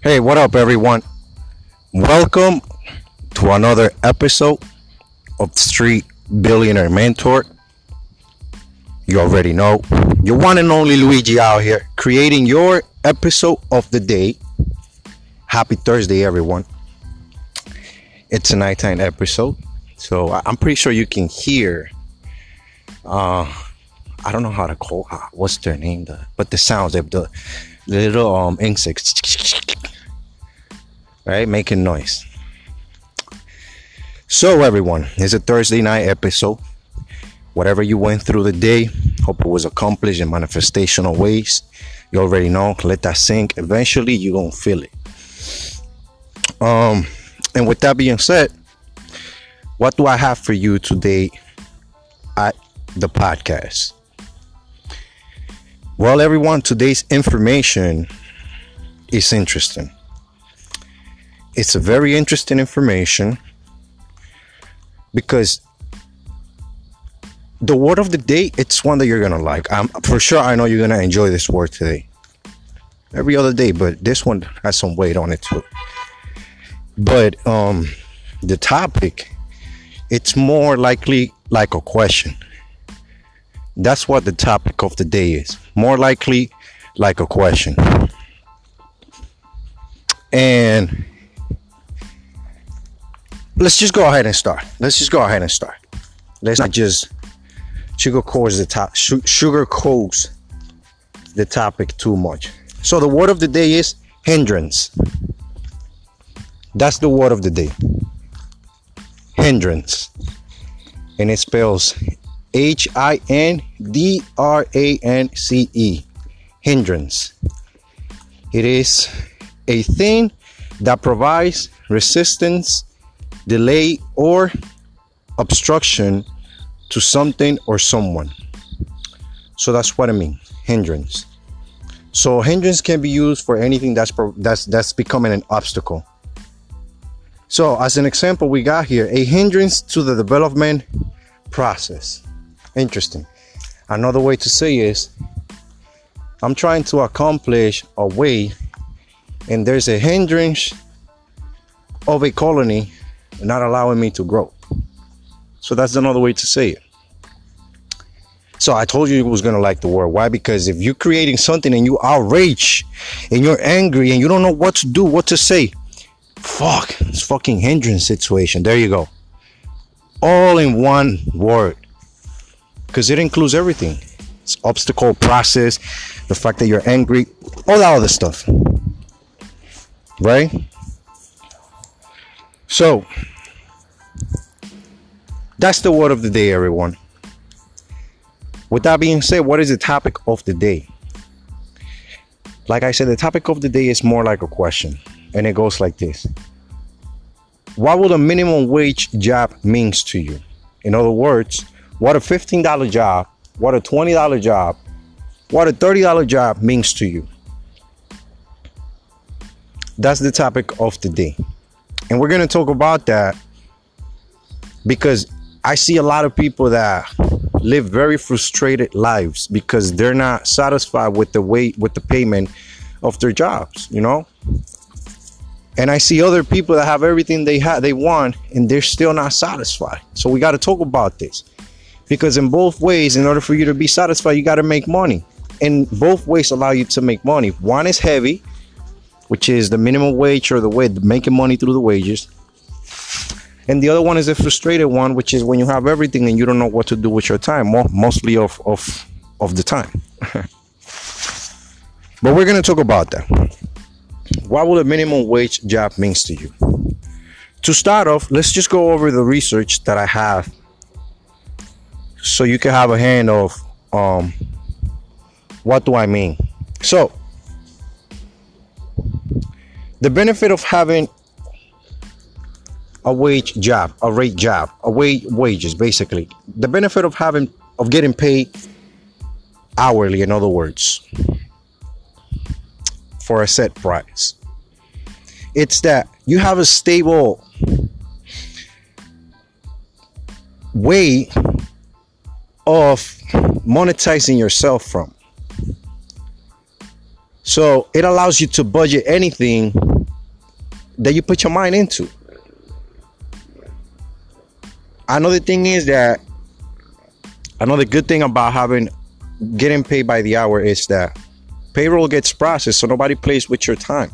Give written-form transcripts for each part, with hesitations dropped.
Hey, what up, everyone? Welcome to another episode of Street Billionaire Mentor. You already know, your one and only Luigi out here, creating your episode of the day. Happy Thursday, everyone. It's a nighttime episode, so I'm pretty sure you can hear, I don't know how to call, what's their name, but the sounds of the little insects, right, making noise. So everyone, it's a Thursday night episode. Whatever you went through the day, hope it was accomplished in manifestational ways. You already know, let that sink. Eventually you're gonna feel it. And with that being said, what do I have for you today at the podcast? Well, everyone, today's information is interesting. It's a very interesting information because the word of the day, it's one that you're going to like. For sure, I know you're going to enjoy this word today. Every other day, but this one has some weight on it too. But the topic, it's more likely like a question. That's what the topic of the day is. More likely like a question. And let's just go ahead and start. Let's not just sugarcoat the topic too much. So the word of the day is hindrance. That's the word of the day. Hindrance. And it spells Hindrancee. Hindrance. It is a thing that provides resistance, delay, or obstruction to something or someone. So that's what I mean, hindrance. So hindrance can be used for anything that's becoming an obstacle. So as an example, we got here a hindrance to the development process. Interesting. Another way to say is, I'm trying to accomplish a way, and there's a hindrance of a colony not allowing me to grow. So that's another way to say it. So I told you you was gonna like the word. Why? Because if you're creating something and you outrage and you're angry and you don't know what to do, what to say, it's fucking hindrance situation. There you go. All in one word. Because it includes everything. It's obstacle, process, the fact that you're angry, all that other stuff, right? So that's the word of the day, everyone. With that being said, what is the topic of the day? Like I said, the topic of the day is more like a question, and it goes like this. What will a minimum wage job means to you? In other words, what a $15 job, what a $20 job, what a $30 job means to you. That's the topic of the day. And we're going to talk about that because I see a lot of people that live very frustrated lives because they're not satisfied with the payment of their jobs, you know? And I see other people that have everything they want, and they're still not satisfied. So we got to talk about this. Because in both ways, in order for you to be satisfied, you got to make money. And both ways allow you to make money. One is heavy, which is the minimum wage or the way making money through the wages. And the other one is a frustrated one, which is when you have everything and you don't know what to do with your time, mostly of the time. But we're going to talk about that. What will a minimum wage job means to you? To start off, let's just go over the research that I have, so you can have a hand of what do I mean. So the benefit of having a wage job, a rate job, wages, basically the benefit of getting paid hourly, in other words, for a set price, it's that you have a stable way of monetizing yourself from. So it allows you to budget anything that you put your mind into. Another thing is that another good thing about getting paid by the hour is that payroll gets processed, so nobody plays with your time.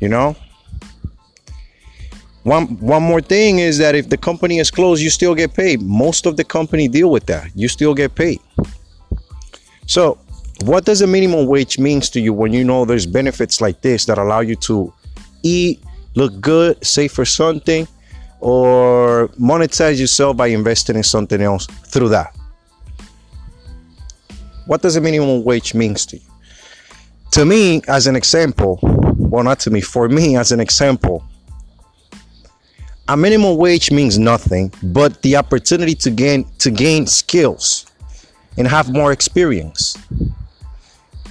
You know? One more thing is that if the company is closed, you still get paid. Most of the company deal with that. You still get paid. So what does the minimum wage means to you when you know there's benefits like this that allow you to eat, look good, save for something, or monetize yourself by investing in something else through that? What does the minimum wage means to you? To me, as an example, well, not to me, for me, as an example, a minimum wage means nothing but the opportunity to gain skills and have more experience.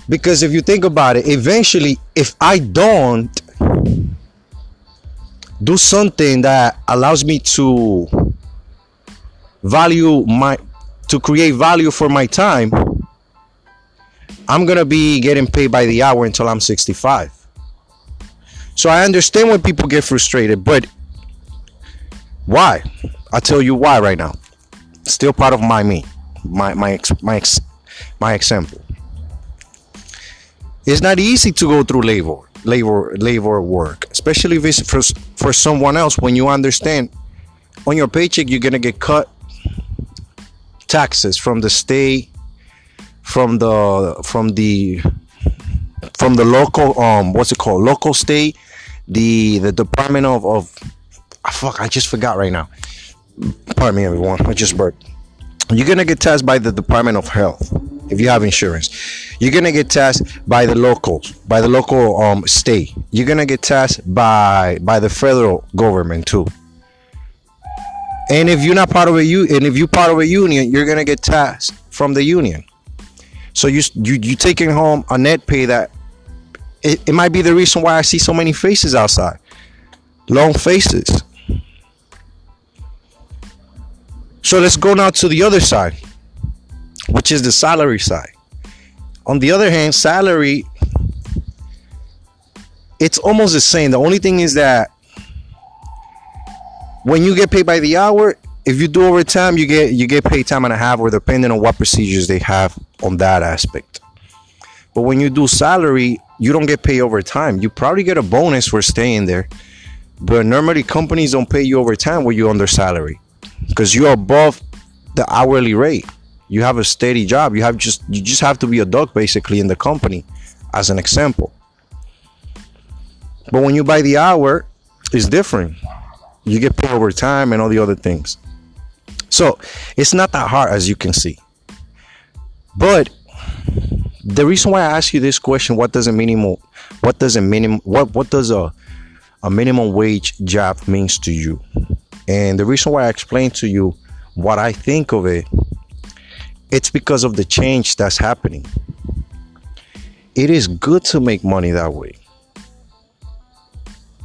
Because if you think about it, eventually, if I don't do something that allows me to create value for my time, I'm gonna be getting paid by the hour until I'm 65. So I understand when people get frustrated, but why? I'll tell you why right now. Still part of my example. It's not easy to go through labor work, especially if it's for someone else. When you understand, on your paycheck you're gonna get cut taxes from the state, from the local local state, the department of I just forgot right now. Pardon me, everyone. I just burped. You're gonna get taxed by the Department of Health if you have insurance. You're gonna get taxed by the locals, by the local state. You're gonna get taxed by the federal government too. And if you're not part of a union, you're gonna get taxed from the union. So you taking home a net pay that it might be the reason why I see so many faces outside, long faces. So let's go now to the other side, which is the salary side. On the other hand, salary, it's almost the same. The only thing is that when you get paid by the hour, if you do overtime, you get paid time and a half, or depending on what procedures they have on that aspect. But when you do salary, you don't get paid overtime. You probably get a bonus for staying there, but normally companies don't pay you overtime when you're under salary, because you're above the hourly rate. You have a steady job. You just have to be a duck basically in the company, as an example. But when you buy the hour, it's different. You get paid overtime and all the other things. So it's not that hard, as you can see. But the reason why I ask you this question, what does a minimum wage job means to you? And the reason why I explained to you what I think of it, it's because of the change that's happening. It is good to make money that way.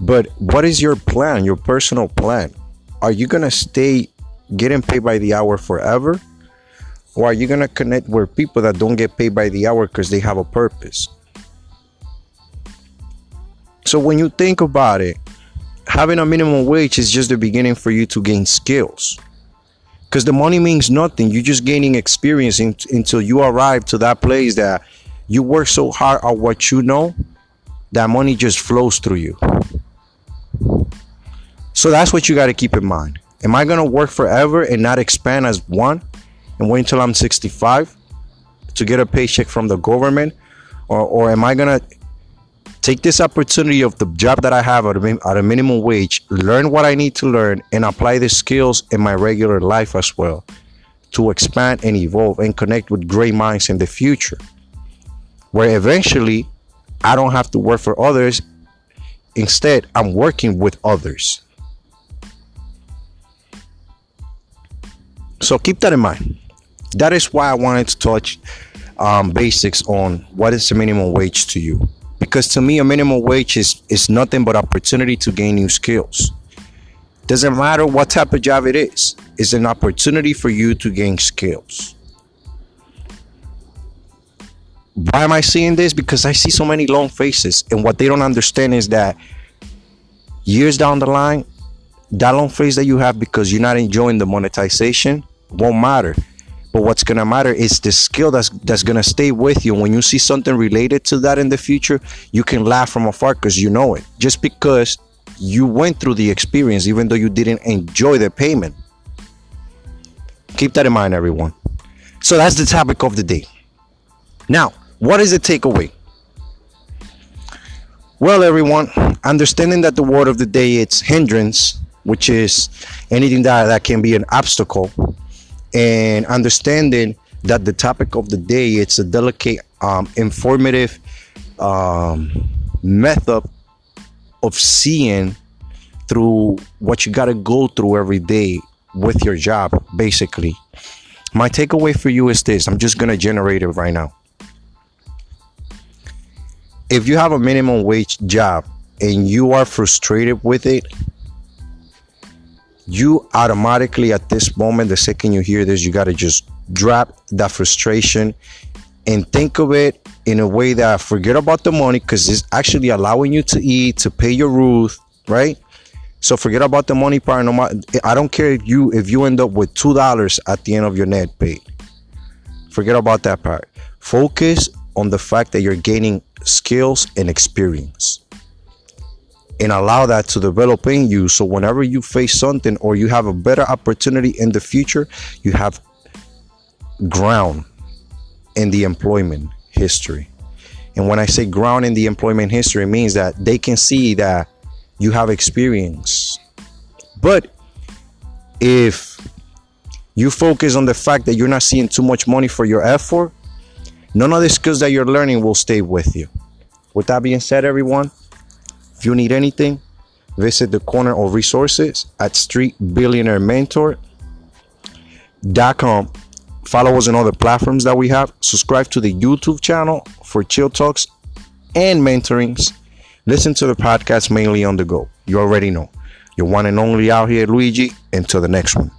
But what is your plan, your personal plan? Are you going to stay getting paid by the hour forever? Or are you going to connect with people that don't get paid by the hour because they have a purpose? So when you think about it, having a minimum wage is just the beginning for you to gain skills, because the money means nothing. You're just gaining experience until you arrive to that place that you work so hard at what you know, that money just flows through you. So that's what you got to keep in mind. Am I going to work forever and not expand as one and wait until I'm 65 to get a paycheck from the government? Or am I going to take this opportunity of the job that I have at a minimum wage, learn what I need to learn, and apply the skills in my regular life as well to expand and evolve and connect with great minds in the future, where eventually I don't have to work for others. Instead, I'm working with others. So keep that in mind. That is why I wanted to touch basics on what is the minimum wage to you. Because to me, a minimum wage is nothing but opportunity to gain new skills. Doesn't matter what type of job it is. It's an opportunity for you to gain skills. Why am I seeing this? Because I see so many long faces, and what they don't understand is that years down the line, that long face that you have because you're not enjoying the monetization won't matter. But what's gonna matter is the skill that's gonna stay with you. When you see something related to that in the future, you can laugh from afar because you know it, just because you went through the experience, even though you didn't enjoy the payment. Keep that in mind, everyone. So that's the topic of the day. Now, what is the takeaway? Well, everyone, understanding that the word of the day, it's hindrance, which is anything that can be an obstacle, and understanding that the topic of the day, it's a delicate, informative method of seeing through what you got to go through every day with your job. Basically, my takeaway for you is this. I'm just going to generate it right now. If you have a minimum wage job and you are frustrated with it, you automatically at this moment, the second you hear this, you got to just drop that frustration and think of it in a way that forget about the money, because it's actually allowing you to eat, to pay your roof, right? So forget about the money part. I don't care if you end up with $2 at the end of your net pay. Forget about that part. Focus on the fact that you're gaining skills and experience, and allow that to develop in you, so whenever you face something or you have a better opportunity in the future, you have ground in the employment history. And when I say ground in the employment history, it means that they can see that you have experience. But if you focus on the fact that you're not seeing too much money for your effort, none of the skills that you're learning will stay with you. With that being said, everyone, if you need anything, visit the corner of resources at streetbillionaire-mentor.com. Follow us on all the platforms that we have. Subscribe to the YouTube channel for chill talks and mentorings. Listen to the podcast mainly on the go. You already know. Your one and only out here, Luigi. Until the next one.